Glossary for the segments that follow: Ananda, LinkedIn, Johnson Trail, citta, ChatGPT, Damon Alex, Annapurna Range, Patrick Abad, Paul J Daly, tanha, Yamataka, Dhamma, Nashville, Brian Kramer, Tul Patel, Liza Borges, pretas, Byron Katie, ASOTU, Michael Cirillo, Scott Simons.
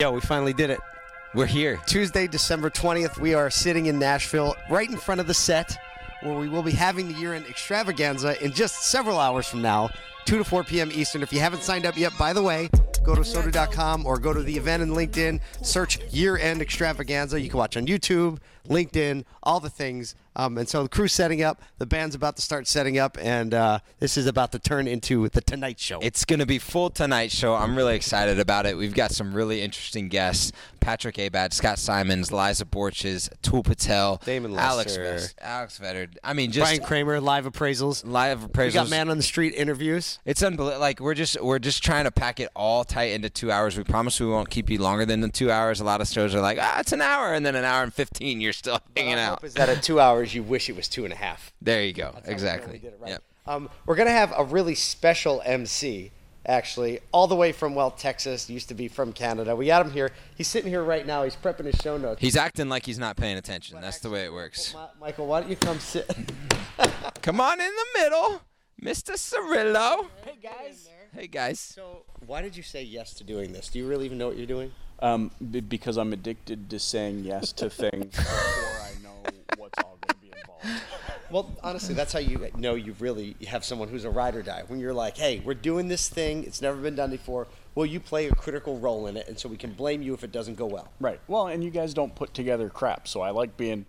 Yo, we finally did it. We're here. Tuesday, December 20th. We are sitting in Nashville right in front of the set where we will be having the Year End Extravaganza in just several hours from now, 2 to 4 p.m. Eastern. If you haven't signed up yet, by the way, go to ASOTU.com or go to the event in LinkedIn, search Year End Extravaganza. You can watch on YouTube, LinkedIn, all the things. And so the crew's setting up, the band's about to start setting up, and this is about to turn into the Tonight Show. It's going to be full Tonight Show. I'm really excited about it. We've got some really interesting guests. Patrick Abad, Scott Simons, Liza Borges, Tul Patel, Damon Alex Vetter. I mean, just Brian Kramer, live appraisals. We got man on the street interviews. It's unbelievable. Like we're just trying to pack it all tight into 2 hours. We promise we won't keep you longer than the 2 hours. A lot of shows are like, it's an hour, and then an hour and 15, you're still hanging out. Is that a 2 hour? You wish it was 2.5. There you go. That's exactly. We did it right. Yep. We're going to have a really special MC, actually, all the way from, Texas, used to be from Canada. We got him here. He's sitting here right now. He's prepping his show notes. He's acting like he's not paying attention. That's the way it works. Michael, why don't you come sit? Come on in the middle, Mr. Cirillo. Hey, guys. So why did you say yes to doing this? Do you really even know what you're doing? Because I'm addicted to saying yes to things before I know what's all going to be involved. Well, honestly, that's how you know you really have someone who's a ride or die. When you're like, hey, we're doing this thing. It's never been done before. Well, you play a critical role in it, and so we can blame you if it doesn't go well. Right. Well, and you guys don't put together crap, so I like being,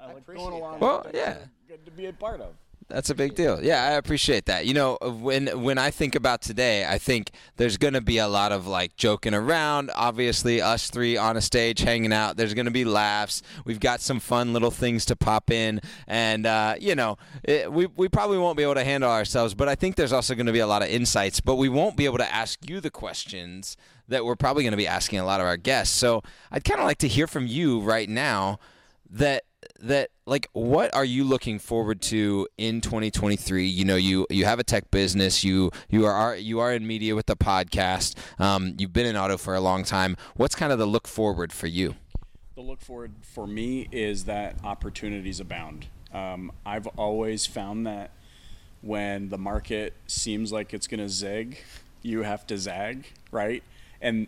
I like going along with it. Yeah. Good to be a part of. That's a big deal. Yeah, I appreciate that. You know, when I think about today, I think there's going to be a lot of, joking around. Obviously, us three on a stage hanging out. There's going to be laughs. We've got some fun little things to pop in. And, we probably won't be able to handle ourselves, but I think there's also going to be a lot of insights. But we won't be able to ask you the questions that we're probably going to be asking a lot of our guests. So I'd kind of like to hear from you right now that what are you looking forward to in 2023? You know, you have a tech business, you are in media with the podcast, you've been in auto for a long time. What's kind of the look forward for you? The look forward for me is that opportunities abound. I've always found that when the market seems like it's going to zig, you have to zag, right? And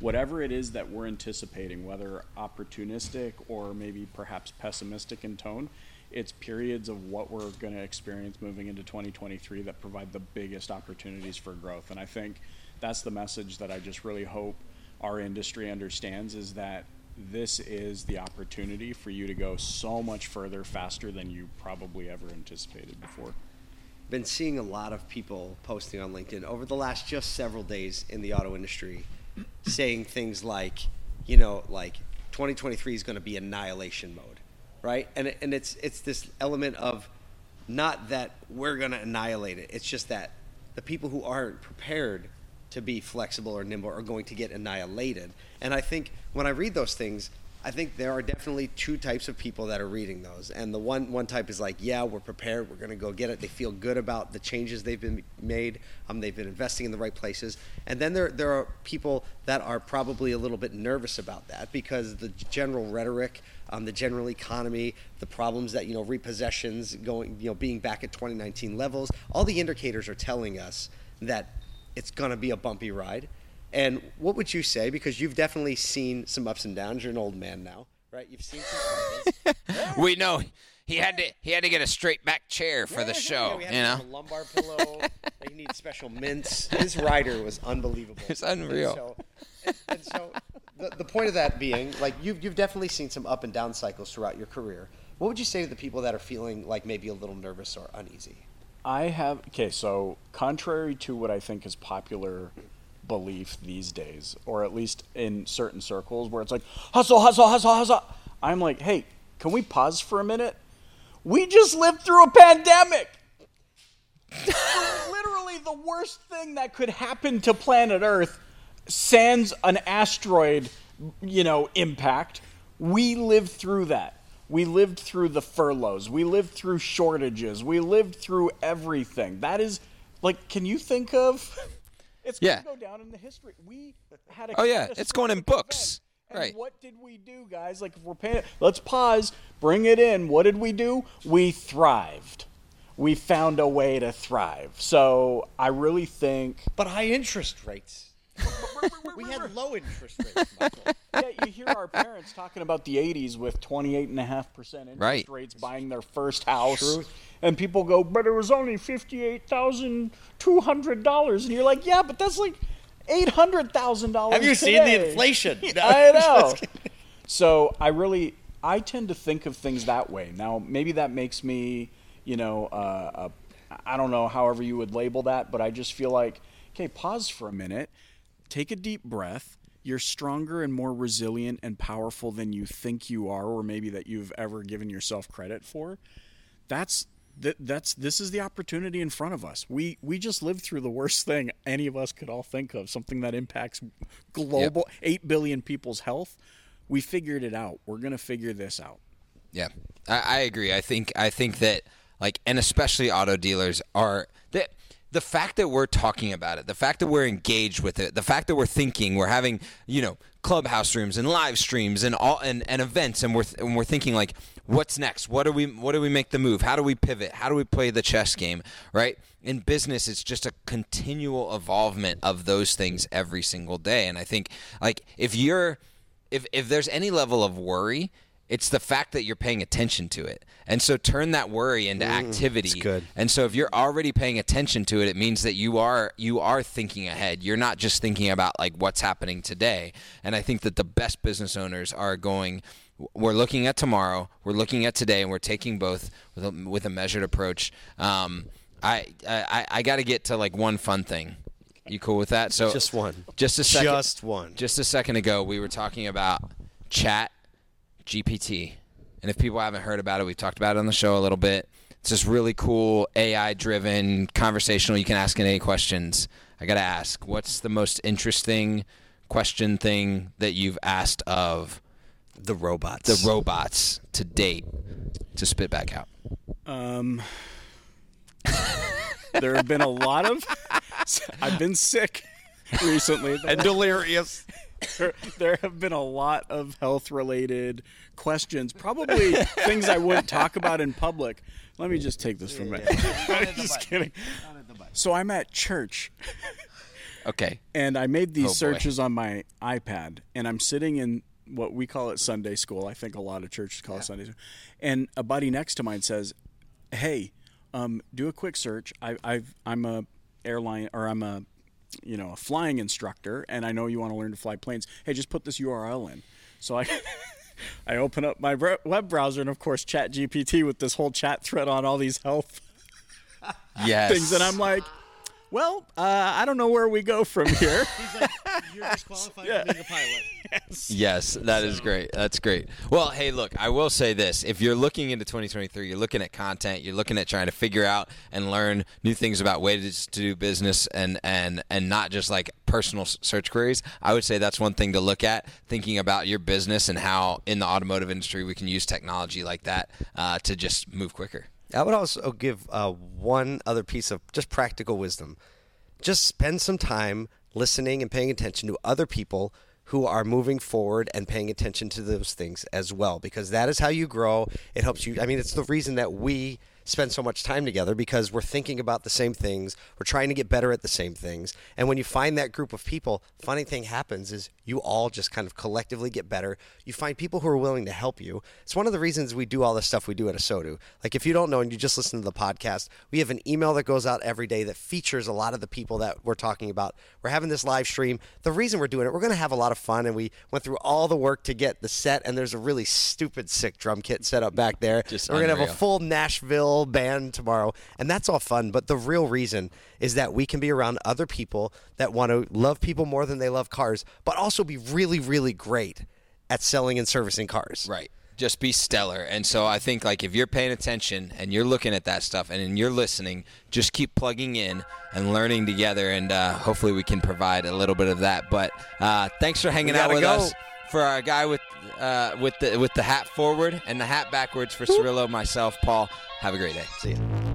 whatever it is that we're anticipating, whether opportunistic or maybe perhaps pessimistic in tone, it's periods of what we're going to experience moving into 2023 that provide the biggest opportunities for growth. And I think that's the message that I just really hope our industry understands, is that this is the opportunity for you to go so much further, faster than you probably ever anticipated before. Been seeing a lot of people posting on LinkedIn over the last just several days in the auto industry, saying things like, 2023 is going to be annihilation mode, right? And it's this element of not that we're going to annihilate it. It's just that the people who aren't prepared to be flexible or nimble are going to get annihilated. And I think when I read those things, I think there are definitely two types of people that are reading those. And the one type is like, yeah, we're prepared. We're going to go get it. They feel good about the changes they've been made. They've been investing in the right places. And then there are people that are probably a little bit nervous about that because the general rhetoric, the general economy, the problems that, repossessions going, being back at 2019 levels, all the indicators are telling us that it's going to be a bumpy ride. And what would you say, because you've definitely seen some ups and downs. You're an old man now, right? You've seen some We know he had to get a straight back chair for the show, a lumbar pillow. He needs special mints. His rider was unbelievable. It's unreal. And so the point of that being, you've definitely seen some up and down cycles throughout your career. What would you say to the people that are feeling like maybe a little nervous or uneasy? So contrary to what I think is popular belief these days, or at least in certain circles where it's like hustle. I'm like, hey, can we pause for a minute? We just lived through a pandemic. Literally the worst thing that could happen to planet Earth, sans an asteroid, impact. We lived through that. We lived through the furloughs. We lived through shortages. We lived through everything. That is, can you think of? It's going to go down in the history. We had a it's going in books. Event, right. What did we do, guys? If we're paying, let's pause, bring it in. What did we do? We thrived. We found a way to thrive. So I really think. But high interest rates. We had low interest rates, Michael. Yeah, you hear our parents talking about the 80s with 28.5% interest rates buying their first house. Truth. And people go, but it was only $58,200. And you're like, yeah, but that's like $800,000 Have you seen the inflation? No, I know. So I tend to think of things that way. Now, maybe that makes me, I don't know, however you would label that, but I just feel like, okay, pause for a minute. Take a deep breath. You're stronger and more resilient and powerful than you think you are, or maybe that you've ever given yourself credit for. This is the opportunity in front of us. We just lived through the worst thing any of us could all think of, something that impacts global 8 billion people's health. We figured it out. We're going to figure this out. Yeah, I agree. I think that, like, and especially auto dealers are that. The fact that we're talking about it, the fact that we're engaged with it, the fact that we're thinking, we're having, clubhouse rooms and live streams and all and events, and we're thinking, like, what's next? What do we make the move? How do we pivot? How do we play the chess game? Right? In business, it's just a continual evolvement of those things every single day. And I think, like, if there's any level of worry, it's the fact that you're paying attention to it. And so turn that worry into activity. That's good. And so if you're already paying attention to it, it means that you are thinking ahead. You're not just thinking about, like, what's happening today. And I think that the best business owners are going, we're looking at tomorrow, we're looking at today, and we're taking both with a measured approach. I got to get to, like, one fun thing. You cool with that? So Just a second ago, we were talking about ChatGPT. And if people haven't heard about it, we've talked about it on the show a little bit. It's this really cool AI-driven, conversational, you can ask it any questions. I got to ask, what's the most interesting question thing that you've asked of the robots to date, to spit back out? There have been a lot of... I've been sick recently. And delirious. There have been a lot of health-related questions, probably things I wouldn't talk about in public. Let me just take this for a minute. I'm just kidding. So I'm at church. Okay. And I made these searches on my iPad, and I'm sitting in what we call it Sunday school. I think a lot of churches call it Sunday school. And a buddy next to mine says, hey, do a quick search. I'm a airline, or I'm a a flying instructor, and I know you want to learn to fly planes. Hey, just put this URL in. So I open up my web browser, and of course, ChatGPT with this whole chat thread on all these health things, and I'm like, well, I don't know where we go from here. He's like, you're disqualified for being a pilot. Yes, that is great. That's great. Well, hey, look, I will say this. If you're looking into 2023, you're looking at content, you're looking at trying to figure out and learn new things about ways to do business and not just, like, personal search queries, I would say that's one thing to look at, thinking about your business and how in the automotive industry we can use technology like that to just move quicker. I would also give one other piece of just practical wisdom. Just spend some time listening and paying attention to other people who are moving forward and paying attention to those things as well, because that is how you grow. It helps you. I mean, it's the reason that we spend so much time together, because we're thinking about the same things. We're trying to get better at the same things. And when you find that group of people, funny thing happens is you all just kind of collectively get better. You find people who are willing to help you. It's one of the reasons we do all the stuff we do at ASOTU. Like, if you don't know and you just listen to the podcast, we have an email that goes out every day that features a lot of the people that we're talking about. We're having this live stream. The reason we're doing it, we're going to have a lot of fun, and we went through all the work to get the set, and there's a really stupid sick drum kit set up back there. We're going to have a full Nashville band tomorrow, and that's all fun, but the real reason is that we can be around other people that want to love people more than they love cars, but also be really, really great at selling and servicing cars. Right. Just be stellar. And so I think, like, if you're paying attention and you're looking at that stuff and you're listening, just keep plugging in and learning together, and hopefully we can provide a little bit of that. But thanks for hanging out with us. For our guy with the hat forward and the hat backwards for Cirillo, myself, Paul, have a great day. See ya.